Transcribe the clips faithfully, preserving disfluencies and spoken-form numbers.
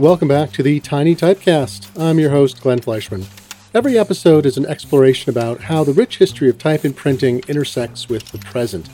Welcome back to the Tiny Typecast. I'm your host, Glenn Fleischman. Every episode is an exploration about how the rich history of type and printing intersects with the present.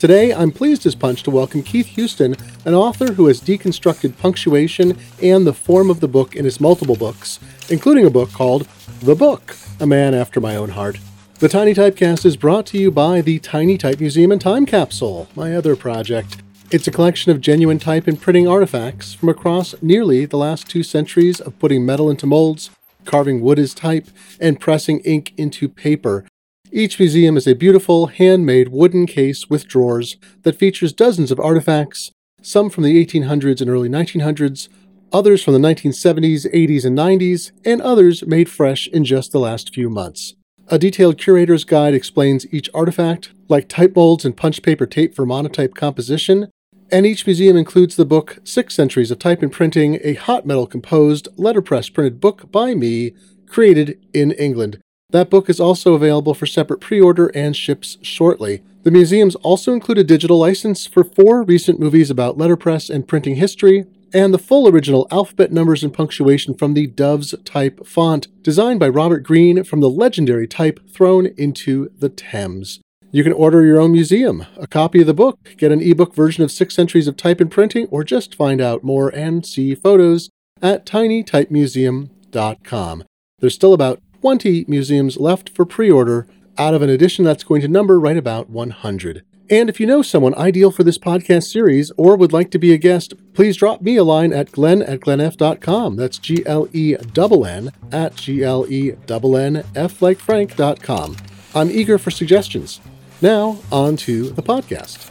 Today, I'm pleased as punch to welcome Keith Houston, an author who has deconstructed punctuation and the form of the book in his multiple books, including a book called The Book, A Man After My Own Heart. The Tiny Typecast is brought to you by the Tiny Type Museum and Time Capsule, my other project. It's a collection of genuine type and printing artifacts from across nearly the last two centuries of putting metal into molds, carving wood as type, and pressing ink into paper. Each museum is a beautiful, handmade wooden case with drawers that features dozens of artifacts, some from the eighteen hundreds and early nineteen hundreds, others from the nineteen seventies, eighties, and nineties, and others made fresh in just the last few months. A detailed curator's guide explains each artifact, like type molds and punched paper tape for monotype composition, and each museum includes the book Six Centuries of Type and Printing, a hot metal composed, letterpress printed book by me, created in England. That book is also available for separate pre-order and ships shortly. The museums also include a digital license for four recent movies about letterpress and printing history, and the full original alphabet, numbers, and punctuation from the Doves type font, designed by Robert Greene from the legendary type thrown into the Thames. You can order your own museum, a copy of the book, get an ebook version of Six Centuries of Type and Printing, or just find out more and see photos at tiny type museum dot com. There's still about twenty museums left for pre-order out of an edition that's going to number right about one hundred. And if you know someone ideal for this podcast series or would like to be a guest, please drop me a line at glenn at glenn f dot com. That's G L E N N at G L E N N F like Frank dot com. I'm eager for suggestions. Now, on to the podcast.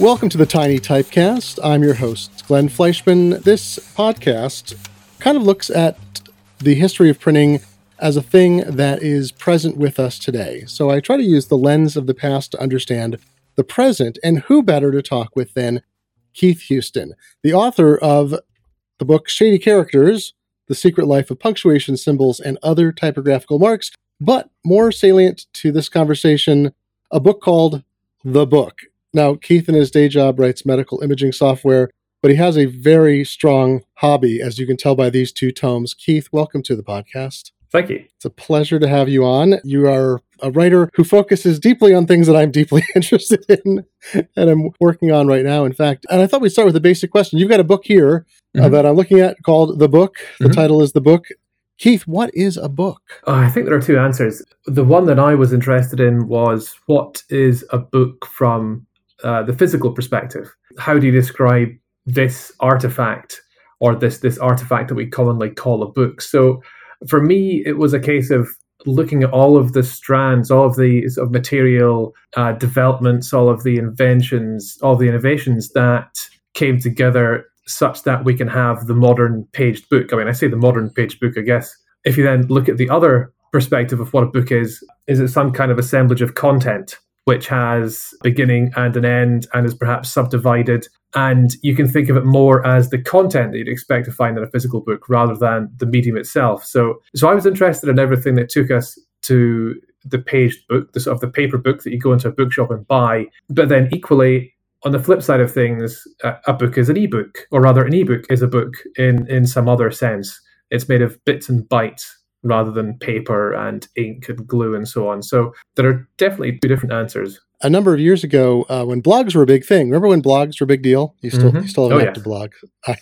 Welcome to the Tiny Typecast. I'm your host, Glenn Fleischman. This podcast kind of looks at the history of printing as a thing that is present with us today. So I try to use the lens of the past to understand the present, and who better to talk with than Keith Houston, the author of the book Shady Characters, The Secret Life of Punctuation, Symbols, and Other Typographical Marks, but more salient to this conversation, a book called The Book. Now, Keith in his day job writes medical imaging software, but he has a very strong hobby, as you can tell by these two tomes. Keith, welcome to the podcast. Thank you. It's a pleasure to have you on. You are a writer who focuses deeply on things that I'm deeply interested in and I'm working on right now, in fact. And I thought we'd start with a basic question. You've got a book here mm-hmm. uh, that I'm looking at called The Book. The mm-hmm. title is The Book. Keith, what is a book? Oh, I think there are two answers. The one that I was interested in was, what is a book from uh, the physical perspective? How do you describe this artifact or this, this artifact that we commonly call a book? So, for me, it was a case of looking at all of the strands, all of the sort of material uh, developments, all of the inventions, all the innovations that came together such that we can have the modern paged book. I mean, I say the modern paged book, I guess. If you then look at the other perspective of what a book is, is it some kind of assemblage of content which has beginning and an end and is perhaps subdivided. And you can think of it more as the content that you'd expect to find in a physical book rather than the medium itself. So so I was interested in everything that took us to the paged book, the sort of the paper book that you go into a bookshop and buy. But then equally, on the flip side of things, a, a book is an ebook, or rather an ebook is a book in, in some other sense. It's made of bits and bytes rather than paper and ink and glue and so on. So there are definitely two different answers. A number of years ago, uh, when blogs were a big thing, remember when blogs were a big deal? You still, mm-hmm. you still have an active blog. I,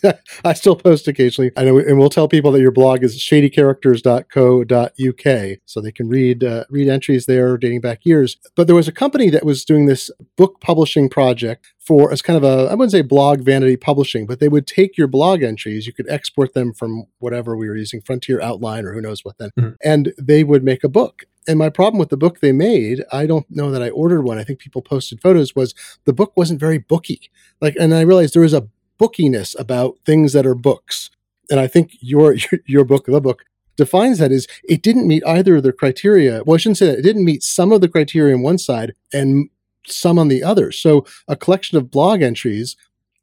I still post occasionally. I know, and we'll tell people that your blog is shady characters dot co dot u k, so they can read uh, read entries there dating back years. But there was a company that was doing this book publishing project for as kind of a, I wouldn't say blog vanity publishing, but they would take your blog entries. You could export them from whatever we were using, Frontier Outline or who knows what then, mm-hmm. and they would make a book. And my problem with the book they made, I don't know that I ordered one, I think people posted photos, was the book wasn't very booky. Like, and I realized there is a bookiness about things that are books. And I think your your book, The Book, defines that as it didn't meet either of the criteria. Well, I shouldn't say that. It didn't meet some of the criteria on one side and some on the other. So a collection of blog entries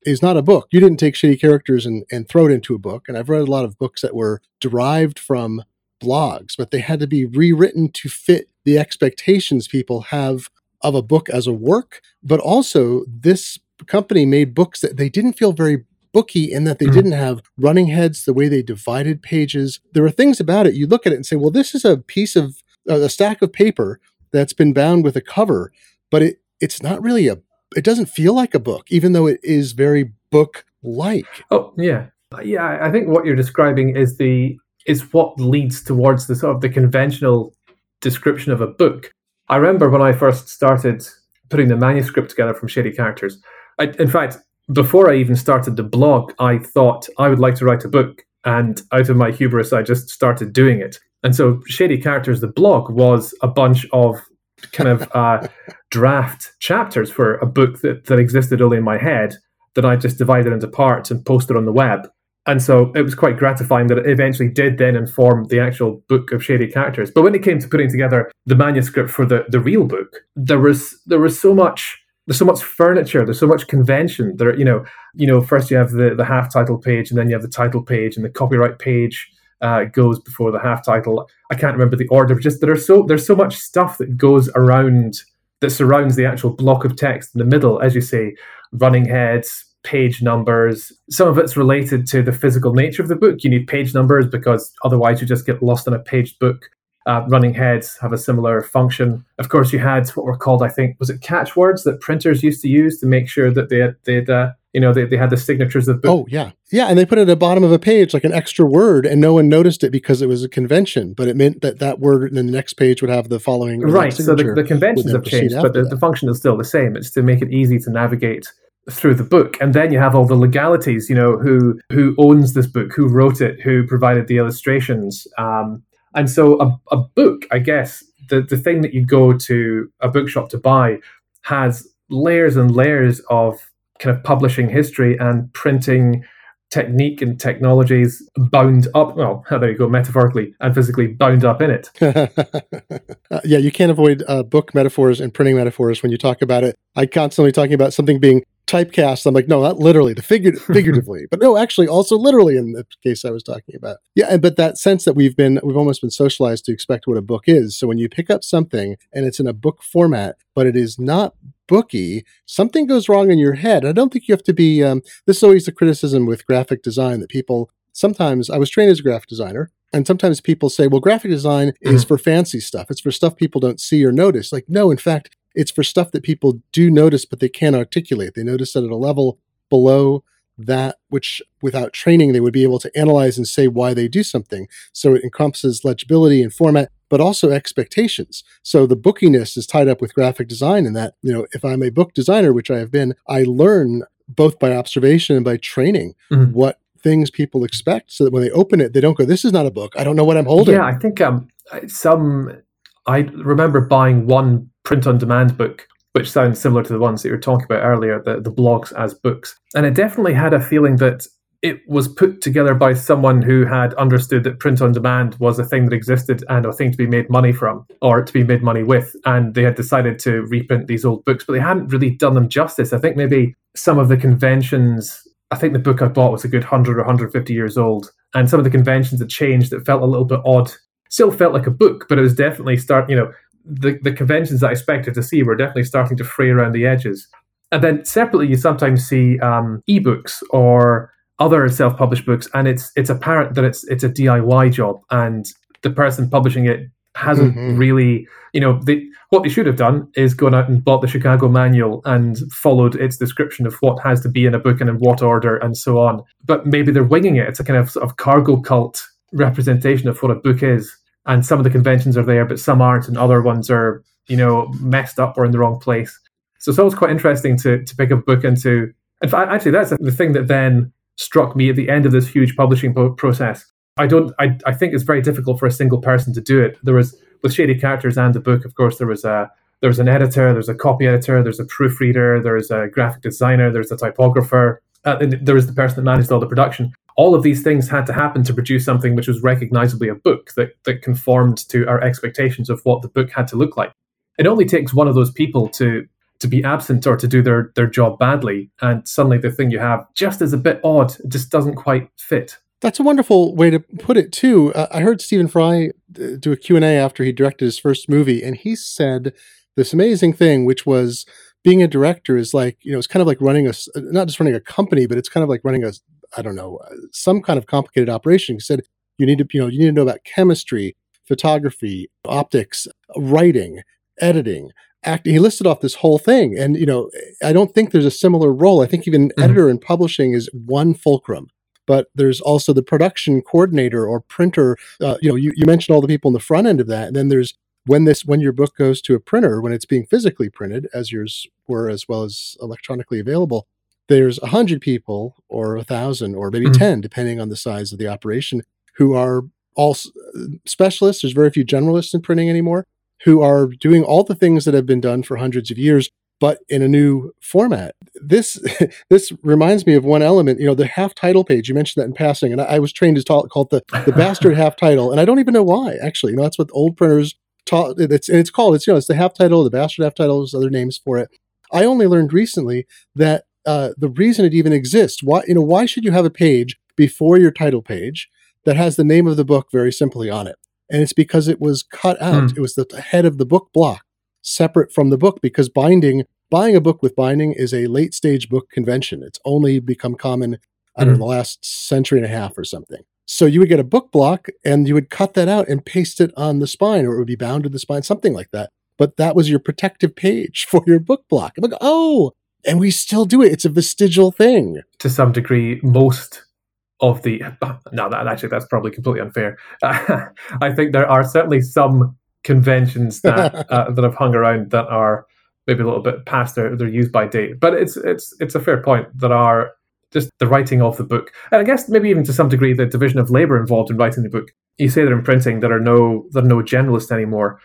is not a book. You didn't take Shady Characters and, and throw it into a book. And I've read a lot of books that were derived from blogs, but they had to be rewritten to fit the expectations people have of a book as a work. But also, this company made books that they didn't feel very booky in, that they mm. didn't have running heads, the way they divided pages. There are things about it, you look at it and say, well, this is a piece of uh, a stack of paper that's been bound with a cover, but it it's not really a, it doesn't feel like a book, even though it is very book-like. Oh, yeah. Yeah, I think what you're describing is the is what leads towards the sort of the conventional description of a book. I remember when I first started putting the manuscript together from Shady Characters. I, in fact, before I even started the blog, I thought I would like to write a book, and out of my hubris, I just started doing it. And so Shady Characters, the blog, was a bunch of kind of uh, draft chapters for a book that, that existed only in my head, that I just divided into parts and posted on the web. And so it was quite gratifying that it eventually did then inform the actual book of Shady Characters. But when it came to putting together the manuscript for the, the real book, there was there was so much there's so much furniture, there's so much convention. There, you know, you know, first you have the, the half title page, and then you have the title page, and the copyright page uh, goes before the half title. I can't remember the order, but just there's so there's so much stuff that goes around, that surrounds the actual block of text in the middle, as you say, running heads, page numbers. Some of it's related to the physical nature of the book. You need page numbers because otherwise you just get lost in a paged book. Uh, running heads have a similar function. Of course, you had what were called, I think, was it catchwords that printers used to use to make sure that they had, they'd, uh, you know, they, they had the signatures of the book. Oh, yeah. Yeah, and they put it at the bottom of a page, like an extra word, and no one noticed it because it was a convention, but it meant that that word in the next page would have the following right, so the, the conventions have changed, but the, the function is still the same. It's to make it easy to navigate through the book. And then you have all the legalities, you know, who who owns this book, who wrote it, who provided the illustrations. Um, and so a, a book, I guess, the, the thing that you go to a bookshop to buy has layers and layers of kind of publishing history and printing technique and technologies bound up, well, there you go, metaphorically and physically bound up in it. uh, yeah, you can't avoid uh, book metaphors and printing metaphors when you talk about it. I'm constantly talking about something being typecast. I'm like, no, not literally, the figure, figuratively, but no, actually also literally in the case I was talking about. Yeah, but that sense that we've been, we've almost been socialized to expect what a book is. So when you pick up something and it's in a book format, but it is not booky, something goes wrong in your head. I don't think you have to be, um, this is always the criticism with graphic design that people sometimes, I was trained as a graphic designer, and sometimes people say, well, graphic design is for fancy stuff. It's for stuff people don't see or notice. Like, no, in fact, it's for stuff that people do notice, but they can't articulate. They notice it at a level below that which, without training, they would be able to analyze and say why they do something. So it encompasses legibility and format, but also expectations. So the bookiness is tied up with graphic design in that, you know, if I'm a book designer, which I have been, I learn both by observation and by training mm-hmm. what things people expect, so that when they open it, they don't go, this is not a book, I don't know what I'm holding. Yeah, I think um, some... I remember buying one print-on-demand book, which sounds similar to the ones that you were talking about earlier, the, the blogs as books. And it definitely had a feeling that it was put together by someone who had understood that print-on-demand was a thing that existed and a thing to be made money from, or to be made money with. And they had decided to reprint these old books, but they hadn't really done them justice. I think maybe some of the conventions, I think the book I bought was a good one hundred or one hundred fifty years old, and some of the conventions had changed that felt a little bit odd. Still felt like a book, but it was definitely start. You know, the, the conventions that I expected to see were definitely starting to fray around the edges. And then separately, you sometimes see um, ebooks or other self-published books, and it's it's apparent that it's it's a D I Y job, and the person publishing it hasn't mm-hmm. really. You know, they, what they should have done is gone out and bought the Chicago Manual and followed its description of what has to be in a book and in what order and so on. But maybe they're winging it. It's a kind of sort of cargo cult representation of what a book is, and some of the conventions are there but some aren't, and other ones are, you know, messed up or in the wrong place. So it's always quite interesting to to pick a book and to in fact, actually that's the thing that then struck me at the end of this huge publishing process. I don't I, I think it's very difficult for a single person to do it. There was, with Shady Characters and the book, of course, there was a there was an editor, there's a copy editor, there's a proofreader, there's a graphic designer, there's a typographer, uh, and there was the person that managed all the production. All of these things had to happen to produce something which was recognizably a book that, that conformed to our expectations of what the book had to look like. It only takes one of those people to to be absent or to do their, their job badly, and suddenly the thing you have just is a bit odd. It just doesn't quite fit. That's a wonderful way to put it, too. Uh, I heard Stephen Fry do a Q and A after he directed his first movie, and he said this amazing thing, which was, being a director is like, you know, it's kind of like running a, not just running a company, but it's kind of like running a, I don't know, some kind of complicated operation. You said you need to, you know, you need to know about chemistry, photography, optics, writing, editing, acting. He listed off this whole thing. And, you know, I don't think there's a similar role. I think even mm-hmm. editor and publishing is one fulcrum. But there's also the production coordinator or printer. Uh, you know, you, you mentioned all the people in the front end of that. And then there's when this when your book goes to a printer, when it's being physically printed, as yours were, as well as electronically available, there's a hundred people or a thousand or maybe mm-hmm. ten, depending on the size of the operation, who are all specialists. There's very few generalists in printing anymore, who are doing all the things that have been done for hundreds of years, but in a new format. This this reminds me of one element, you know, the half title page. You mentioned that in passing, and I, I was trained to talk called the, the bastard half title, and I don't even know why, actually. You know, that's what old printers taught. It's, and it's called, it's, you know, it's the half title, the bastard half title, there's other names for it. I only learned recently that uh, the reason it even exists, why, you know, why should you have a page before your title page that has the name of the book very simply on it? And it's because it was cut out. Hmm. It was the head of the book block, separate from the book, because binding, buying a book with binding is a late stage book convention. It's only become common, I don't know, the last century and a half or something. So you would get a book block and you would cut that out and paste it on the spine, or it would be bound to the spine, something like that. But that was your protective page for your book block. I'm like, oh, and we still do it. It's a vestigial thing. To some degree, most of the, no, that, actually, that's probably completely unfair. Uh, I think there are certainly some conventions that uh, that have hung around that are maybe a little bit past their, their use by date. But it's it's it's a fair point. That are just the writing of the book. And I guess maybe even to some degree the division of labour involved in writing the book. You say that in printing there are no there are no generalists anymore.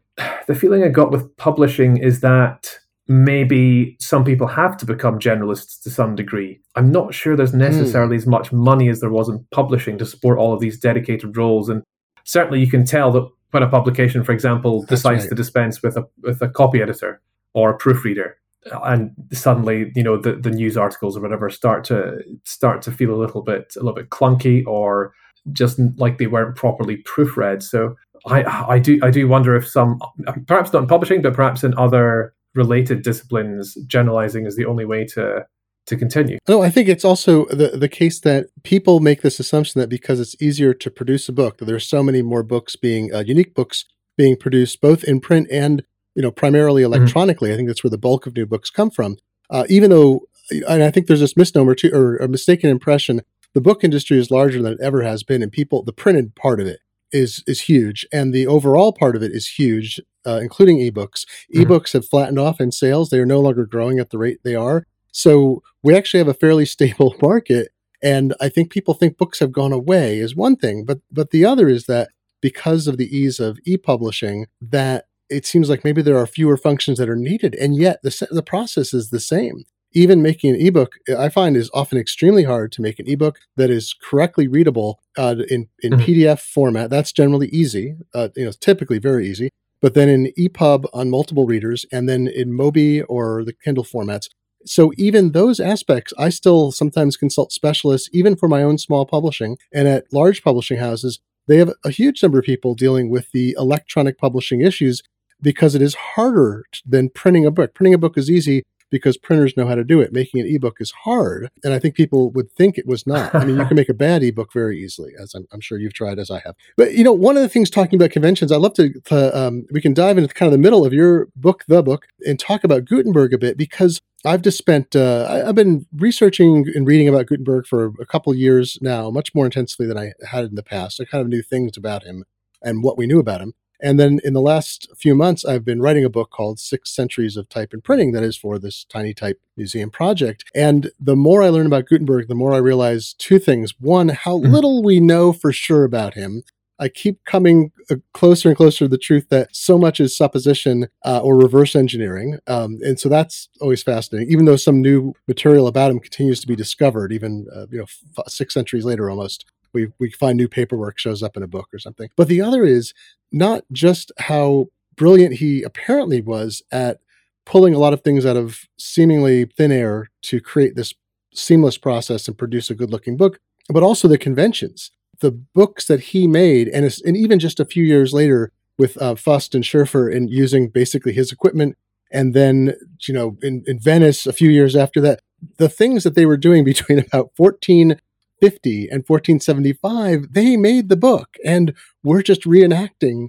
The feeling I got with publishing is that maybe some people have to become generalists to some degree. I'm not sure there's necessarily mm. as much money as there was in publishing to support all of these dedicated roles. And certainly you can tell that when a publication, for example, That's decides right. to dispense with a with a copy editor or a proofreader, and suddenly, you know, the, the news articles or whatever start to start to feel a little bit a little bit clunky, or just like they weren't properly proofread. So I I do I do wonder if some, perhaps not in publishing, but perhaps in other related disciplines, generalizing is the only way to to continue. No, I think it's also the, the case that people make this assumption that because it's easier to produce a book, that there's so many more books being, uh, unique books being produced, both in print and, you know, primarily electronically. Mm-hmm. I think that's where the bulk of new books come from. Uh, even though, and I think there's this misnomer too, or a mistaken impression, the book industry is larger than it ever has been, and people, the printed part of it is is huge, and the overall part of it is huge, uh, including ebooks. Mm-hmm. Ebooks have flattened off in sales. They are no longer growing at the rate they are. So we actually have a fairly stable market, and I think people think books have gone away is one thing, but but the other is that because of the ease of e-publishing, that it seems like maybe there are fewer functions that are needed, and yet the the process is the same. Even making an ebook, I find, is often extremely hard to make an ebook that is correctly readable uh, in in mm-hmm. P D F format. That's generally easy, uh, you know, typically very easy. But then in EPUB on multiple readers, and then in Mobi or the Kindle formats. So even those aspects, I still sometimes consult specialists, even for my own small publishing. And at large publishing houses, they have a huge number of people dealing with the electronic publishing issues, because it is harder than printing a book. Printing a book is easy because printers know how to do it. Making an ebook is hard. And I think people would think it was not. I mean, you can make a bad ebook very easily, as I'm, I'm sure you've tried, as I have. But, you know, one of the things talking about conventions, I'd love to, to um, we can dive into kind of the middle of your book, The Book, and talk about Gutenberg a bit, because I've just spent, uh, I, I've been researching and reading about Gutenberg for a couple of years now, much more intensely than I had in the past. I kind of knew things about him and what we knew about him. And then in the last few months, I've been writing a book called Six Centuries of Type and Printing that is for this Tiny Type Museum project. And the more I learn about Gutenberg, the more I realize two things. One, how mm-hmm. little we know for sure about him. I keep coming closer and closer to the truth that so much is supposition uh, or reverse engineering. Um, and so that's always fascinating, even though some new material about him continues to be discovered, even uh, you know, f- six centuries later almost. We we find new paperwork shows up in a book or something. But the other is not just how brilliant he apparently was at pulling a lot of things out of seemingly thin air to create this seamless process and produce a good-looking book, but also the conventions, the books that he made, and, and even just a few years later with uh, Fust and Schöffer, and using basically his equipment And then, you know, in, in Venice, a few years after that, the things that they were doing between about fourteen fifty and fourteen seventy-five, they made the book, and we're just reenacting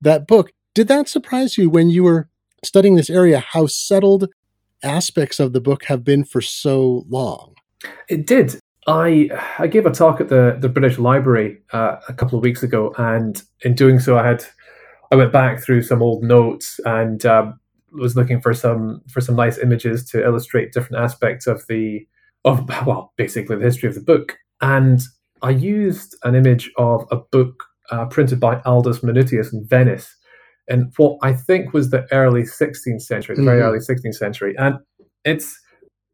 that book. Did that surprise you when you were studying this area, how settled aspects of the book have been for so long? It did. I I gave a talk at the, the British Library uh, a couple of weeks ago, and in doing so, I had I went back through some old notes and um, was looking for some for some nice images to illustrate different aspects of the of well, basically the history of the book. And I used an image of a book uh, printed by Aldus Manutius in Venice, in what I think was the early sixteenth century, the mm-hmm. very early sixteenth century, and it's.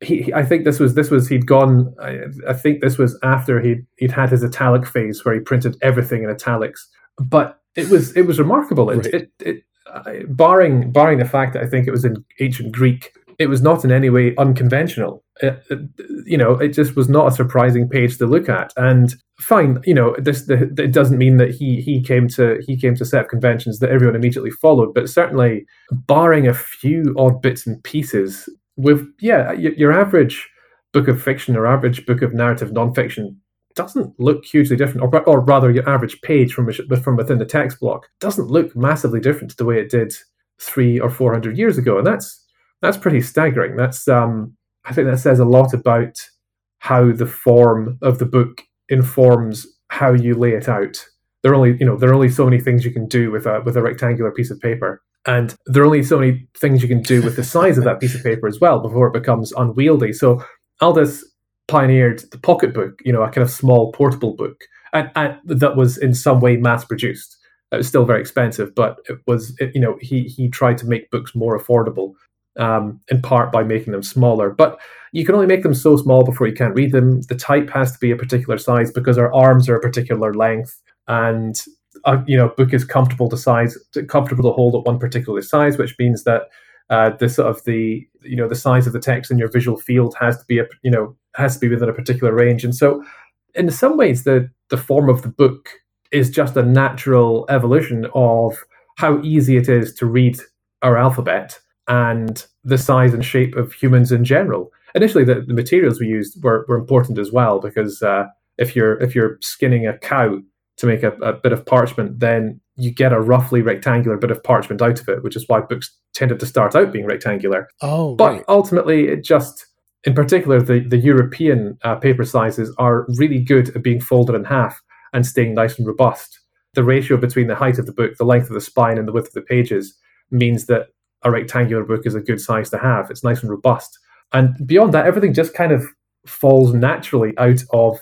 He, I think this was this was he'd gone. I, I think this was after he'd he'd had his italic phase where he printed everything in italics. But it was it was remarkable. It, right. it, it uh, barring barring the fact that I think it was in ancient Greek, it was not in any way unconventional. It, it, you know, it just was not a surprising page to look at. And fine, you know, this the, it doesn't mean that he he came to he came to set up conventions that everyone immediately followed. But certainly, barring a few odd bits and pieces. With yeah, your average book of fiction or average book of narrative nonfiction doesn't look hugely different, or, or rather, your average page from which, from within the text block doesn't look massively different to the way it did three or four hundred years ago, and that's that's pretty staggering. That's um, I think that says a lot about how the form of the book informs how you lay it out. There are only you know there are only so many things you can do with a with a rectangular piece of paper. And there are only so many things you can do with the size of that piece of paper as well before it becomes unwieldy. So Aldus pioneered the pocketbook, you know, a kind of small portable book, and, and that was in some way mass-produced. It was still very expensive, but it was, it, you know, he he tried to make books more affordable, um, in part by making them smaller. But you can only make them so small before you can't read them. The type has to be a particular size because our arms are a particular length, and A, you know, book is comfortable to size, comfortable to hold at one particular size, which means that uh, the sort of the you know the size of the text in your visual field has to be a you know has to be within a particular range. And so, in some ways, the the form of the book is just a natural evolution of how easy it is to read our alphabet and the size and shape of humans in general. Initially, the, the materials we used were were important as well because uh, if you're if you're skinning a cow to make a, a bit of parchment, then you get a roughly rectangular bit of parchment out of it, which is why books tended to start out being rectangular. Oh, but right. Ultimately, it just, in particular, the, the European uh, paper sizes are really good at being folded in half and staying nice and robust. The ratio between the height of the book, the length of the spine, and the width of the pages means that a rectangular book is a good size to have. It's nice and robust. And beyond that, everything just kind of falls naturally out of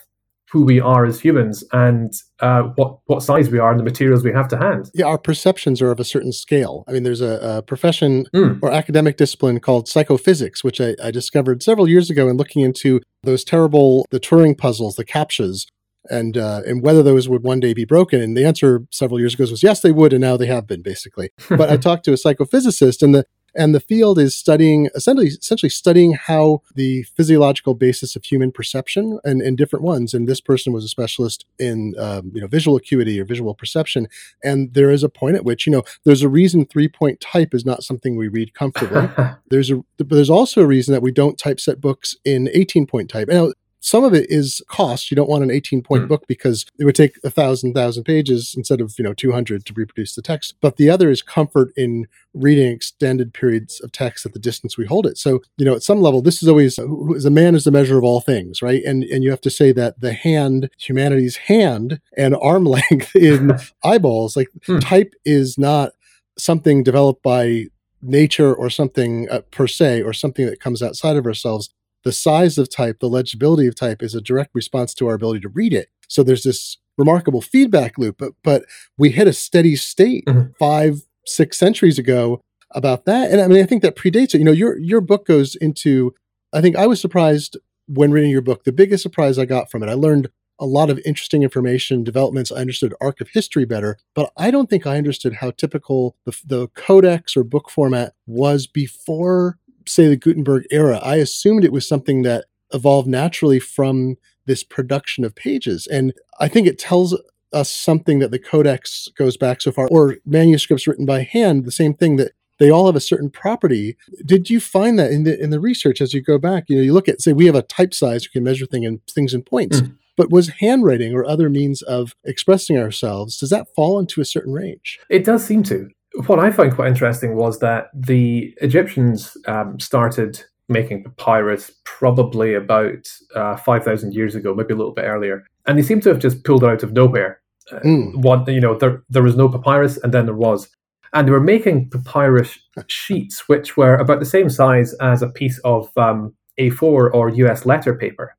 who we are as humans and uh, what what size we are and the materials we have to hand. Yeah, our perceptions are of a certain scale. I mean, there's a, a profession mm. or academic discipline called psychophysics, which I, I discovered several years ago in looking into those terrible, the Turing puzzles, the CAPTCHAs, and uh, and whether those would one day be broken. And the answer several years ago was, yes, they would, and now they have been, basically. But I talked to a psychophysicist, and the and the field is studying, essentially, essentially studying how the physiological basis of human perception and, and different ones. And this person was a specialist in, um, you know, visual acuity or visual perception. And there is a point at which, you know, there's a reason three-point type is not something we read comfortably. There's a, but there's also a reason that we don't typeset books in eighteen-point type. Now, some of it is cost. You don't want an eighteen-point mm. book because it would take a thousand, thousand pages instead of, you know, two hundred to reproduce the text. But the other is comfort in reading extended periods of text at the distance we hold it. So, you know, at some level, this is always, the man is the measure of all things, right? And and you have to say that the hand, humanity's hand and arm length in eyeballs, like mm. type is not something developed by nature or something uh, per se, or something that comes outside of ourselves. The size of type, the legibility of type is a direct response to our ability to read it. So there's this remarkable feedback loop, but, but we hit a steady state mm-hmm. five, six centuries ago about that. And I mean, I think that predates it. You know, your, your book goes into, I think I was surprised when reading your book. The biggest surprise I got from it, I learned a lot of interesting information, developments. I understood arc of history better, but I don't think I understood how typical the, the codex or book format was before, say, the Gutenberg era. I assumed it was something that evolved naturally from this production of pages. And I think it tells us something that the codex goes back so far, or manuscripts written by hand, the same thing, that they all have a certain property. Did you find that in the in the research as you go back? You know, you look at, say, we have a type size, we can measure thing in, things in points. Mm. But was handwriting or other means of expressing ourselves, does that fall into a certain range? It does seem to. What I found quite interesting was that the Egyptians um, started making papyrus probably about uh, five thousand years ago, maybe a little bit earlier. And they seem to have just pulled it out of nowhere. Uh, mm. One, you know, there there was no papyrus, and then there was. And they were making papyrus sheets, which were about the same size as a piece of um, A four or U S letter paper.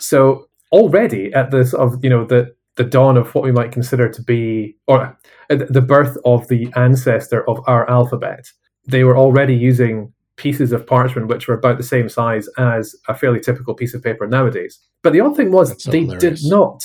So already at this sort of, you know, the, the dawn of what we might consider to be, or the birth of the ancestor of our alphabet, they were already using pieces of parchment which were about the same size as a fairly typical piece of paper nowadays. But the odd thing was That's so they hilarious. Did not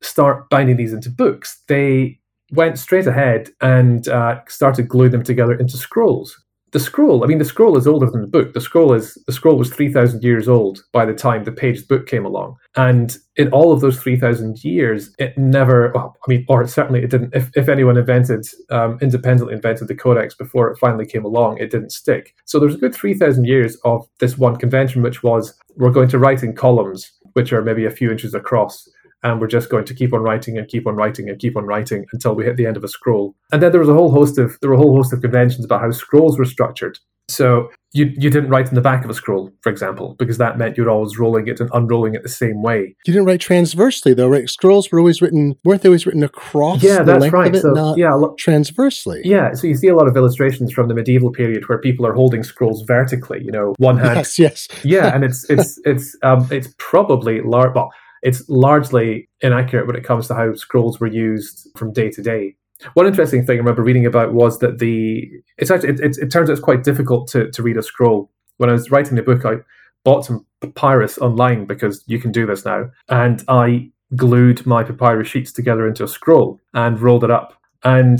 start binding these into books. They went straight ahead and uh, started gluing them together into scrolls. The scroll, I mean, the scroll is older than the book. The scroll is the scroll was three thousand years old by the time the paged book came along. And in all of those three thousand years, it never, well, I mean, or certainly it didn't, if, if anyone invented, um, independently invented the codex before it finally came along, it didn't stick. So there's a good three thousand years of this one convention, which was, we're going to write in columns, which are maybe a few inches across. And we're just going to keep on writing and keep on writing and keep on writing until we hit the end of a scroll. And then there was a whole host of there were a whole host of conventions about how scrolls were structured. So you you didn't write in the back of a scroll, for example, because that meant you're always rolling it and unrolling it the same way. You didn't write transversely, though, right? Scrolls were always written weren't they always written across yeah, the that's length right. of it, so, not yeah, lo- transversely. Yeah, so you see a lot of illustrations from the medieval period where people are holding scrolls vertically. You know, one hand. Yes, yes. Yeah, and it's it's it's um it's probably large. Well, it's largely inaccurate when it comes to how scrolls were used from day to day. One interesting thing I remember reading about was that the it's actually it, it, it turns out it's quite difficult to, to read a scroll. When I was writing the book, I bought some papyrus online because you can do this now, and I glued my papyrus sheets together into a scroll and rolled it up. And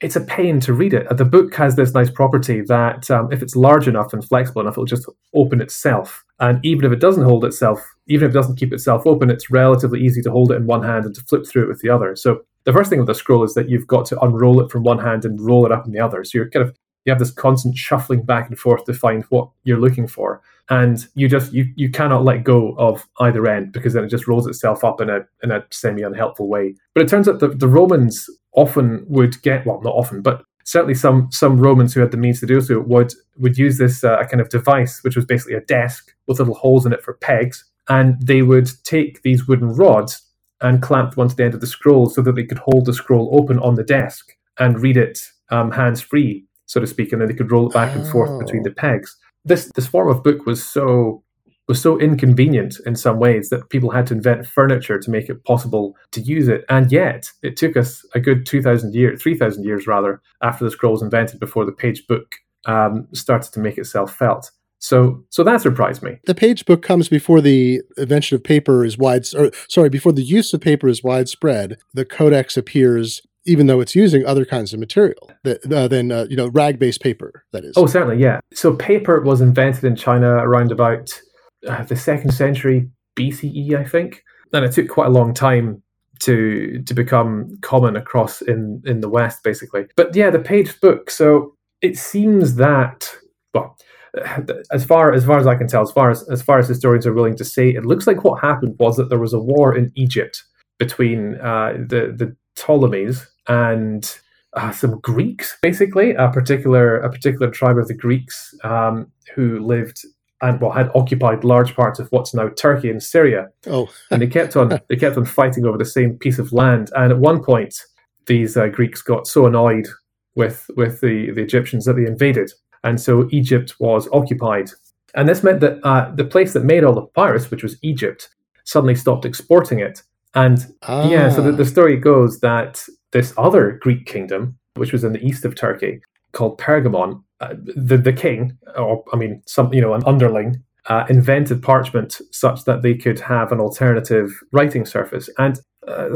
it's a pain to read it. The book has this nice property that um, if it's large enough and flexible enough, it'll just open itself. And even if it doesn't hold itself, even if it doesn't keep itself open, it's relatively easy to hold it in one hand and to flip through it with the other. So the first thing with a scroll is that you've got to unroll it from one hand and roll it up in the other. So you're kind of, you have this constant shuffling back and forth to find what you're looking for. And you just, you, you cannot let go of either end because then it just rolls itself up in a, in a semi-unhelpful way. But it turns out that the Romans often would get, well, not often, but certainly some some Romans who had the means to do so would would use this uh, kind of device, which was basically a desk with little holes in it for pegs, and they would take these wooden rods and clamp one to the end of the scroll so that they could hold the scroll open on the desk and read it um, hands-free, so to speak, and then they could roll it back oh. and forth between the pegs. This this form of book was so was so inconvenient in some ways that people had to invent furniture to make it possible to use it. And yet it took us a good two thousand years, three thousand years rather, after the scroll was invented before the page book um, started to make itself felt. So so that surprised me. The page book comes before the invention of paper is wide, or, sorry, before the use of paper is widespread. The codex appears, even though it's using other kinds of material that, uh, than, uh, you know, rag-based paper, that is. Oh, certainly, yeah. So paper was invented in China around about Uh, the second century B C E, I think, and it took quite a long time to to become common across in in the West, basically. But yeah, the page book. So it seems that, well, as far as far as I can tell, as far as as far as historians are willing to say, it looks like what happened was that there was a war in Egypt between uh, the the Ptolemies and uh, some Greeks, basically, a particular a particular tribe of the Greeks um, who lived. And well, had occupied large parts of what's now Turkey and Syria. Oh, and they kept on they kept on fighting over the same piece of land. And at one point, these uh, Greeks got so annoyed with with the, the Egyptians that they invaded, and so Egypt was occupied. And this meant that uh, the place that made all the papyrus, which was Egypt, suddenly stopped exporting it. And ah. yeah, so the, the story goes that this other Greek kingdom, which was in the east of Turkey, called Pergamon. Uh, the the king, or I mean, some you know, an underling, uh, invented parchment such that they could have an alternative writing surface, and uh,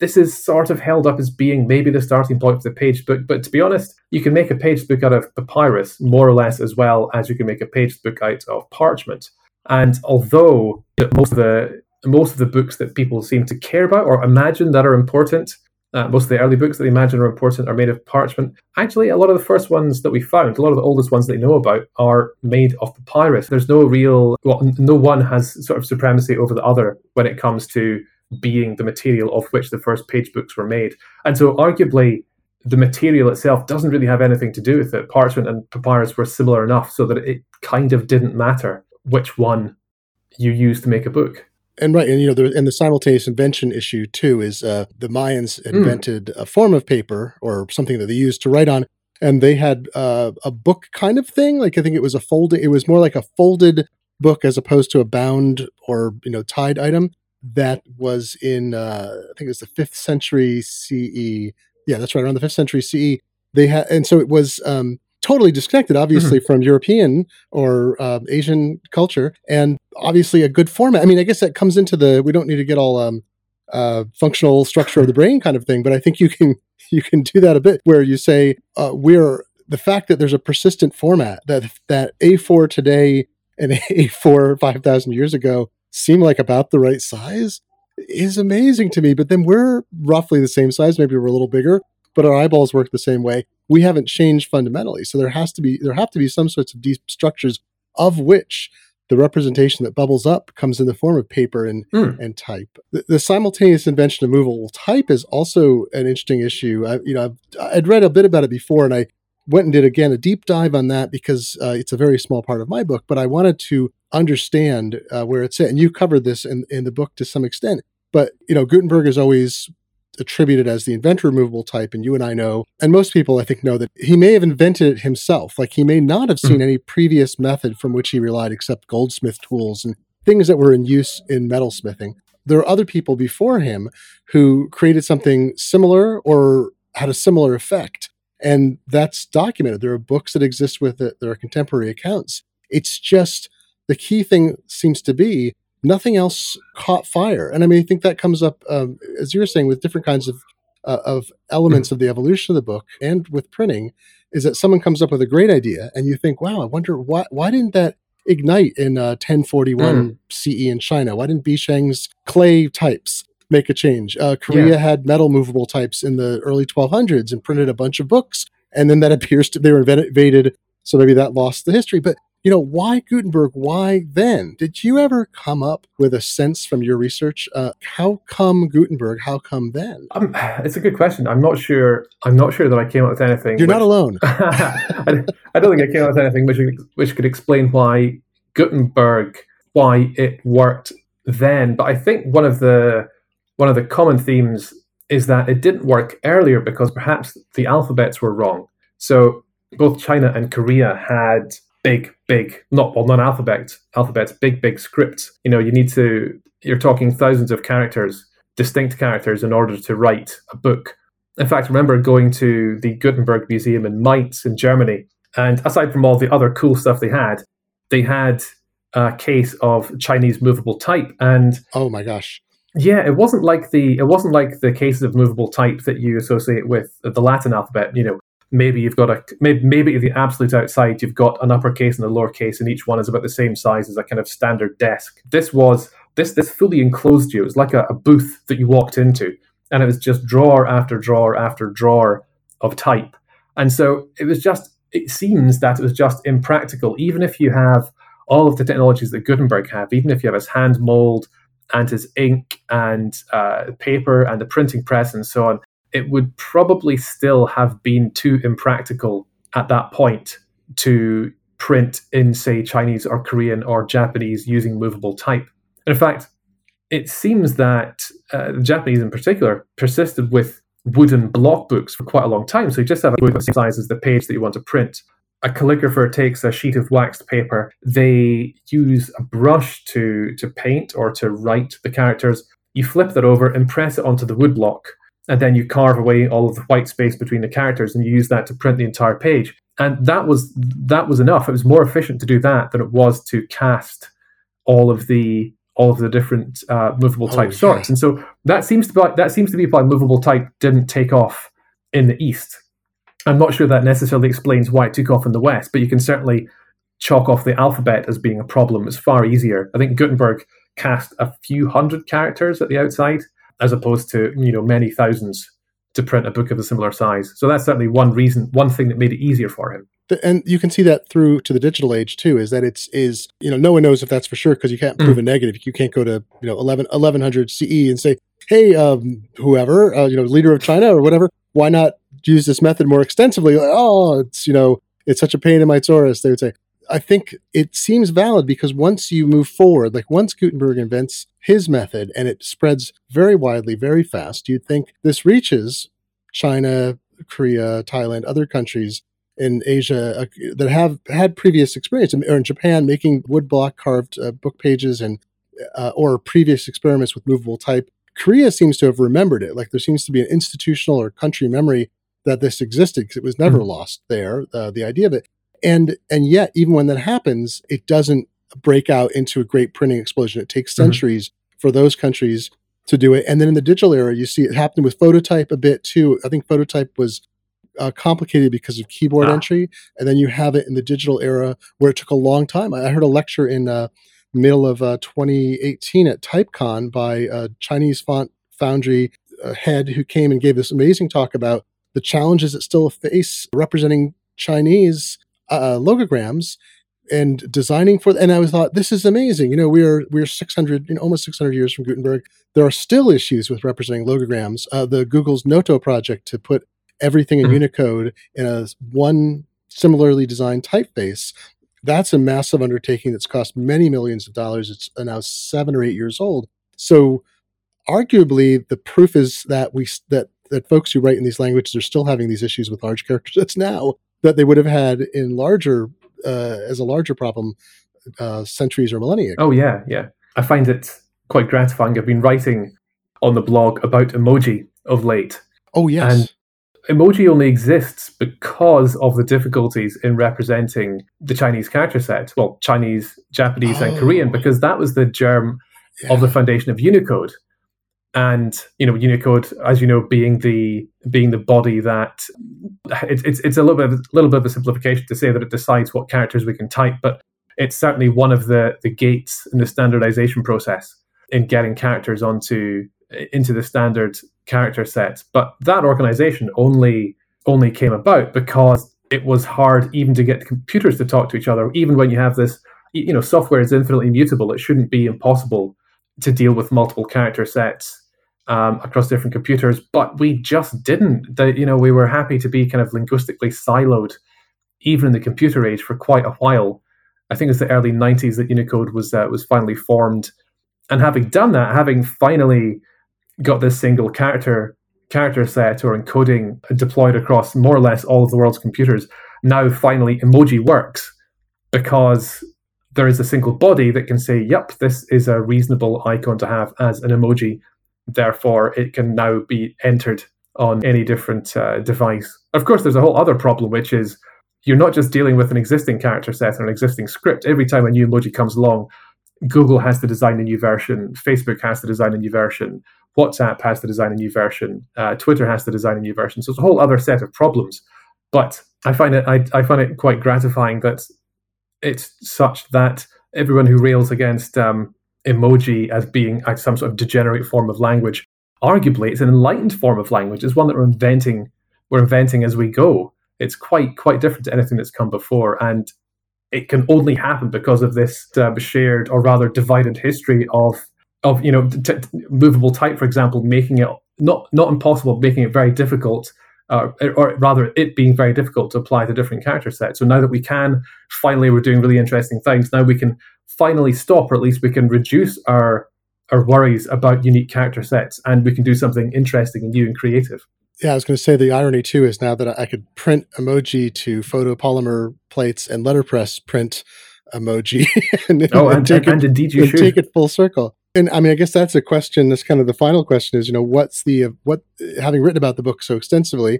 this is sort of held up as being maybe the starting point for the page book. But to be honest, you can make a page book out of papyrus more or less as well as you can make a page book out of parchment. And although most of the most of the books that people seem to care about or imagine that are important Uh, most of the early books that they imagine are important are made of parchment. Actually, a lot of the first ones that we found, a lot of the oldest ones that they know about, are made of papyrus. There's no real, well, no one has sort of supremacy over the other when it comes to being the material of which the first page books were made. And so arguably, the material itself doesn't really have anything to do with it. Parchment and papyrus were similar enough so that it kind of didn't matter which one you used to make a book. And right, and you know, the, and the simultaneous invention issue too is uh, the Mayans invented mm. a form of paper or something that they used to write on, and they had uh, a book kind of thing. Like I think it was a folded, it was more like a folded book as opposed to a bound or you know tied item that was in uh, I think it was the fifth century C E. Yeah, that's right, around the fifth century C E. They had, and so it was um, totally disconnected, obviously, mm-hmm. from European or uh, Asian culture, and obviously a good format. I mean, I guess that comes into the, we don't need to get all um, uh, functional structure of the brain kind of thing, but I think you can you can do that a bit, where you say uh, we're the fact that there's a persistent format that that A four today and A four five thousand years ago seem like about the right size is amazing to me. But then we're roughly the same size, maybe we're a little bigger, but our eyeballs work the same way. We haven't changed fundamentally, so there has to be there have to be some sorts of deep structures of which the representation that bubbles up comes in the form of paper and mm. and type. The, the simultaneous invention of movable type is also an interesting issue. I, you know, I've, I'd read a bit about it before, and I went and did again a deep dive on that because uh, it's a very small part of my book, but I wanted to understand uh, where it's at. And you covered this in, in the book to some extent, but you know, Gutenberg is always attributed as the inventor of movable type, and you and I know, and most people I think know, that he may have invented it himself. Like he may not have seen mm. any previous method from which he relied except goldsmith tools and things that were in use in metalsmithing. There are other people before him who created something similar or had a similar effect. And that's documented. There are books that exist with it. There are contemporary accounts. It's just the key thing seems to be nothing else caught fire. And I mean, I think that comes up, um, as you were saying, with different kinds of uh, of elements of the evolution of the book and with printing, is that someone comes up with a great idea and you think, wow, I wonder why why didn't that ignite in uh, ten forty-one mm. C E in China? Why didn't Bisheng's clay types make a change? Uh, Korea yeah. had metal movable types in the early twelve hundreds and printed a bunch of books. And then that appears to, they were invaded. So maybe that lost the history. But, you know, why Gutenberg? Why then? Did you ever come up with a sense from your research? Uh, how come Gutenberg? How come then? Um, it's a good question. I'm not sure. I'm not sure that I came up with anything. You're which, not alone. I, I don't think I came up with anything which, which could explain why Gutenberg, why it worked then. But I think one of the One of the common themes is that it didn't work earlier because perhaps the alphabets were wrong. So both China and Korea had big, big, not well, non-alphabet alphabets, big, big scripts. You know, you need to, you're talking thousands of characters, distinct characters, in order to write a book. In fact, I remember going to the Gutenberg Museum in Mainz in Germany, and aside from all the other cool stuff they had, they had a case of Chinese movable type. And oh my gosh. Yeah, it wasn't like the it wasn't like the cases of movable type that you associate with the Latin alphabet. You know, maybe you've got a maybe, maybe the absolute outside, you've got an uppercase and a lowercase, and each one is about the same size as a kind of standard desk. This was this this fully enclosed you. It was like a, a booth that you walked into, and it was just drawer after drawer after drawer of type. And so it was just it seems that it was just impractical, even if you have all of the technologies that Gutenberg have, even if you have his hand mold and his ink and uh, paper and the printing press and so on, it would probably still have been too impractical at that point to print in, say, Chinese or Korean or Japanese using movable type. And in fact, it seems that uh, the Japanese in particular persisted with wooden block books for quite a long time. So you just have a book the same size as the page that you want to print. A calligrapher takes a sheet of waxed paper. They use a brush to, to paint or to write the characters. You flip that over and press it onto the woodblock, and then you carve away all of the white space between the characters, and you use that to print the entire page. And that was that was enough. It was more efficient to do that than it was to cast all of the all of the different uh, movable type oh, sorts. Yeah. And so that seems to be that seems to be why movable type didn't take off in the East. I'm not sure that necessarily explains why it took off in the West, but you can certainly chalk off the alphabet as being a problem. It's far easier. I think Gutenberg cast a few hundred characters at the outside, as opposed to, you know, many thousands to print a book of a similar size. So that's certainly one reason, one thing that made it easier for him. And you can see that through to the digital age too, is that it's, is, you know, no one knows if that's for sure because you can't prove mm. a negative. You can't go to, you know, eleven, eleven hundred C E and say, hey, um, whoever, uh, you know, leader of China or whatever, why not use this method more extensively? Like, oh, it's, you know, it's such a pain in my Taurus. They would say, I think it seems valid because once you move forward, like once Gutenberg invents his method and it spreads very widely, very fast, you'd think this reaches China, Korea, Thailand, other countries in Asia uh, that have had previous experience, or in Japan making woodblock carved uh, book pages and uh, or previous experiments with movable type. Korea seems to have remembered it. Like there seems to be an institutional or country memory that this existed because it was never mm-hmm. lost there, uh, the idea of it. And and yet, even when that happens, it doesn't break out into a great printing explosion. It takes centuries mm-hmm. for those countries to do it. And then in the digital era, you see it happened with phototype a bit too. I think phototype was uh, complicated because of keyboard ah. entry. And then you have it in the digital era where it took a long time. I heard a lecture in uh, the middle of uh, twenty eighteen at TypeCon by a Chinese font foundry uh, head who came and gave this amazing talk about the challenges that still face representing Chinese Uh, logograms and designing for, and I was thought, this is amazing. You know, we are we're six hundred, you know, almost six hundred years from Gutenberg. There are still issues with representing logograms. Uh, the Google's Noto project to put everything in mm-hmm. Unicode in a one similarly designed typeface, that's a massive undertaking that's cost many millions of dollars. It's now seven or eight years old. So, arguably, the proof is that we that that folks who write in these languages are still having these issues with large characters now that they would have had in larger, uh, as a larger problem, uh, centuries or millennia ago. Oh yeah, yeah. I find it quite gratifying. I've been writing on the blog about emoji of late. Oh yes. And emoji only exists because of the difficulties in representing the Chinese character set. Well, Chinese, Japanese, oh. and Korean, because that was the germ yeah. of the foundation of Unicode. And, you know, Unicode, as you know, being the being the body that it's it's it's a little bit of, little bit of a simplification to say that it decides what characters we can type, but it's certainly one of the, the gates in the standardization process in getting characters onto into the standard character set. But that organization only only came about because it was hard even to get computers to talk to each other, even when you have this, you know, software is infinitely mutable. It shouldn't be impossible to deal with multiple character sets Um, across different computers, but we just didn't. The, you know, we were happy to be kind of linguistically siloed, even in the computer age, for quite a while. I think it's the early nineties that Unicode was uh, was finally formed, and having done that, having finally got this single character character set or encoding deployed across more or less all of the world's computers, now finally emoji works because there is a single body that can say, "Yep, this is a reasonable icon to have as an emoji." Therefore, it can now be entered on any different uh, device. Of course, there's a whole other problem, which is you're not just dealing with an existing character set or an existing script. Every time a new emoji comes along, Google has to design a new version. Facebook has to design a new version. WhatsApp has to design a new version. Uh, Twitter has to design a new version. So it's a whole other set of problems. But I find it I, I find it quite gratifying that it's such that everyone who rails against um, emoji as being some sort of degenerate form of language, arguably it's an enlightened form of language. It's one that we're inventing we're inventing as we go. It's quite quite different to anything that's come before, and it can only happen because of this uh, shared or rather divided history of of you know t- t- movable type, for example, making it not not impossible, making it very difficult, uh, or rather it being very difficult to apply to different character sets. So now that we can finally, we're doing really interesting things. Now we can finally stop, or at least we can reduce our our worries about unique character sets, and we can do something interesting and new and creative. Yeah, I was going to say the irony too is now that I could print emoji to photopolymer plates and letterpress print emoji, and, oh, and, and, take, and, it, and indeed you and should take it full circle. And I mean, I guess that's a question. That's kind of the final question: is you know, what's the what having written about the book so extensively,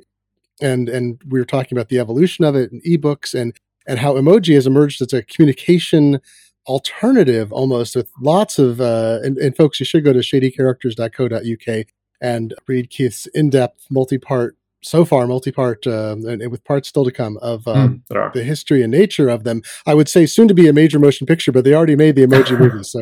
and and we were talking about the evolution of it and ebooks, and and how emoji has emerged as a communication alternative almost with lots of uh and, and folks, you should go to shady characters dot co dot U K and read Keith's in-depth multi-part so far multi-part um, and, and with parts still to come of um, mm, the history and nature of them. I would say soon to be a major motion picture, but they already made the emoji movie, so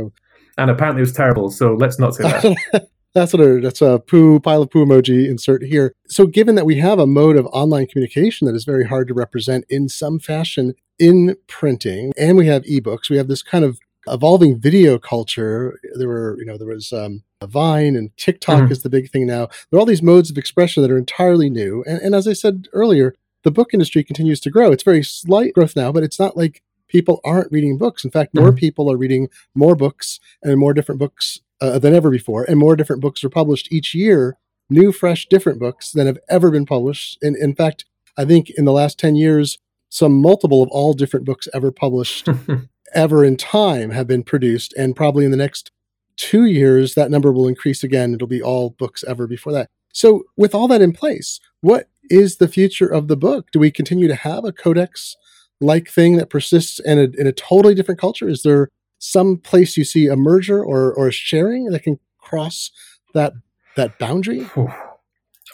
and apparently it was terrible, so let's not say that. That's what I, that's a poo, pile of poo emoji insert here. So given that we have a mode of online communication that is very hard to represent in some fashion in printing, and we have ebooks, we have this kind of evolving video culture. There were, you know, there was um, Vine and TikTok mm-hmm. is the big thing now. There are all these modes of expression that are entirely new. And, and as I said earlier, the book industry continues to grow. It's very slight growth now, but it's not like people aren't reading books. In fact, more mm-hmm. people are reading more books and more different books uh, than ever before. And more different books are published each year, new, fresh, different books than have ever been published. And in fact, I think in the last ten years, some multiple of all different books ever published ever in time have been produced. And probably in the next two years, that number will increase again. It'll be all books ever before that. So with all that in place, what is the future of the book? Do we continue to have a codex-like thing that persists in a, in a totally different culture? Is there some place you see a merger or or sharing that can cross that that boundary?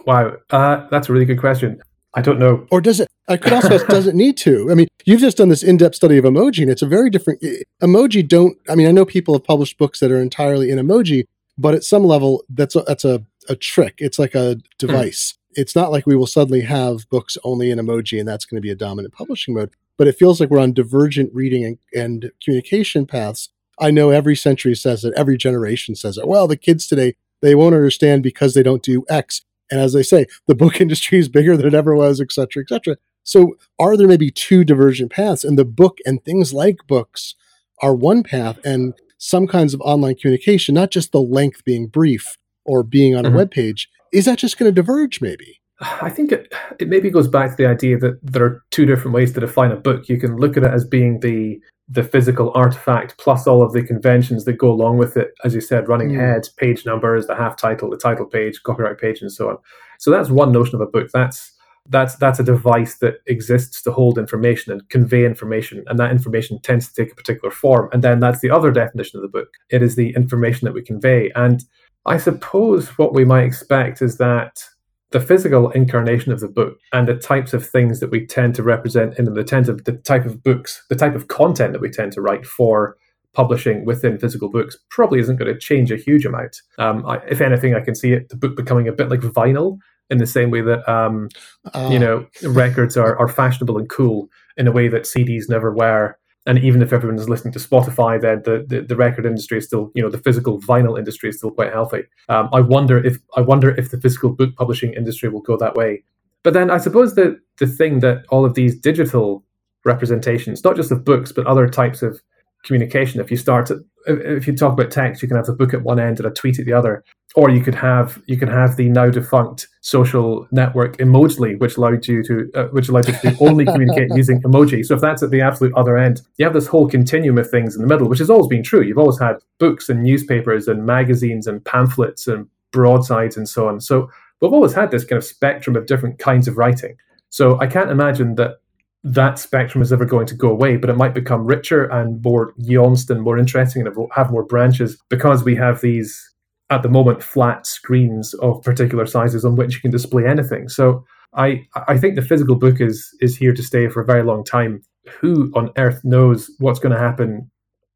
Wow, uh, that's a really good question. I don't know. Or does it? I could also ask, does it need to? I mean, you've just done this in-depth study of emoji, and it's a very different emoji. Don't I mean? I know people have published books that are entirely in emoji, but at some level, that's a, that's a, a trick. It's like a device. Mm. It's not like we will suddenly have books only in emoji and that's going to be a dominant publishing mode, but it feels like we're on divergent reading and, and communication paths. I know every century says it, every generation says it. Well, the kids today, they won't understand because they don't do X. And as they say, the book industry is bigger than it ever was, et cetera, et cetera. So are there maybe two divergent paths? And the book and things like books are one path, and some kinds of online communication, not just the length being brief or being on mm-hmm. a webpage, is that just going to diverge maybe? I think it, it maybe goes back to the idea that there are two different ways to define a book. You can look at it as being the the physical artifact plus all of the conventions that go along with it, as you said, running mm. heads, page numbers, the half title, the title page, copyright page, and so on. So that's one notion of a book. That's that's that's a device that exists to hold information and convey information, and that information tends to take a particular form. And then that's the other definition of the book. It is the information that we convey. And I suppose what we might expect is that the physical incarnation of the book and the types of things that we tend to represent in them, the, tend of, the type of books, the type of content that we tend to write for publishing within physical books probably isn't going to change a huge amount. Um, I, if anything, I can see it, the book becoming a bit like vinyl in the same way that um, uh. you know records are, are fashionable and cool in a way that C Ds never were. And even if everyone is listening to Spotify, then the, the, the record industry is still, you know, the physical vinyl industry is still quite healthy. Um, I wonder if I wonder if the physical book publishing industry will go that way. But then I suppose that the thing that all of these digital representations, not just of books, but other types of communication, if you start, if, if you talk about text, you can have the book at one end and a tweet at the other, or you could have you can have the now defunct social network Emojily, which allowed you to uh, which allowed you to only communicate using emoji. So if that's at the absolute other end, you have this whole continuum of things in the middle, which has always been true. You've always had books and newspapers and magazines and pamphlets and broadsides and so on. So we've always had this kind of spectrum of different kinds of writing. So I can't imagine that that spectrum is ever going to go away, but it might become richer and more nuanced and more interesting, and have more branches because we have these, at the moment, flat screens of particular sizes on which you can display anything. So I, I think the physical book is is here to stay for a very long time. Who on earth knows what's going to happen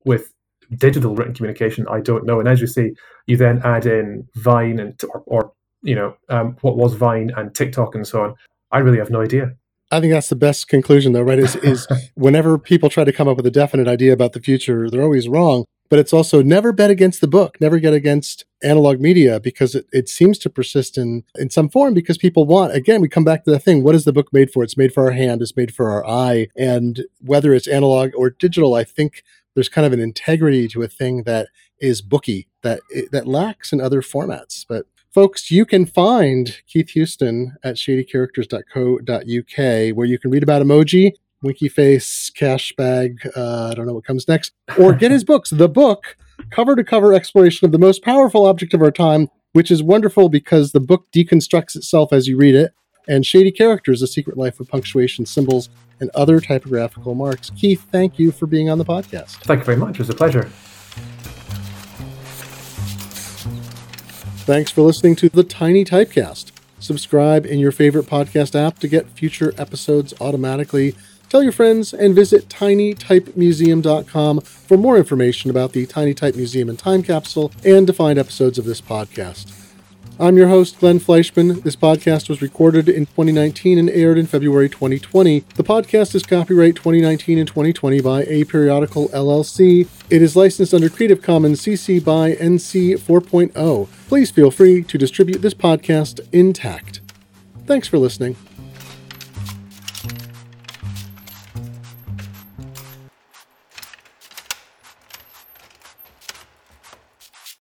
with digital written communication? I don't know. And as you say, you then add in Vine and or, or you know um, what was Vine and TikTok and so on. I really have no idea. I think that's the best conclusion, though, right? Is is whenever people try to come up with a definite idea about the future, they're always wrong. But it's also never bet against the book, never get against analog media, because it, it seems to persist in, in some form because people want, again, we come back to the thing, what is the book made for? It's made for our hand, it's made for our eye. And whether it's analog or digital, I think there's kind of an integrity to a thing that is booky, that that lacks in other formats. But folks, you can find Keith Houston at shady characters dot co dot U K, where you can read about emoji, winky face, cash bag, uh, I don't know what comes next, or get his books, The Book, cover-to-cover exploration of the most powerful object of our time, which is wonderful because the book deconstructs itself as you read it, and Shady Characters, The Secret Life of Punctuation, Symbols, and Other Typographical Marks. Keith, thank you for being on the podcast. Thank you very much. It was a pleasure. Thanks for listening to The Tiny Typecast. Subscribe in your favorite podcast app to get future episodes automatically. tell your friends, and visit tiny type museum dot com for more information about the Tiny Type Museum and Time Capsule, and to find episodes of this podcast. I'm your host, Glenn Fleischman. This podcast was recorded in twenty nineteen and aired in February twenty twenty. The podcast is copyright twenty nineteen and twenty twenty by Aperiodical L L C. It is licensed under Creative Commons C C by N C four point oh. Please feel free to distribute this podcast intact. Thanks for listening.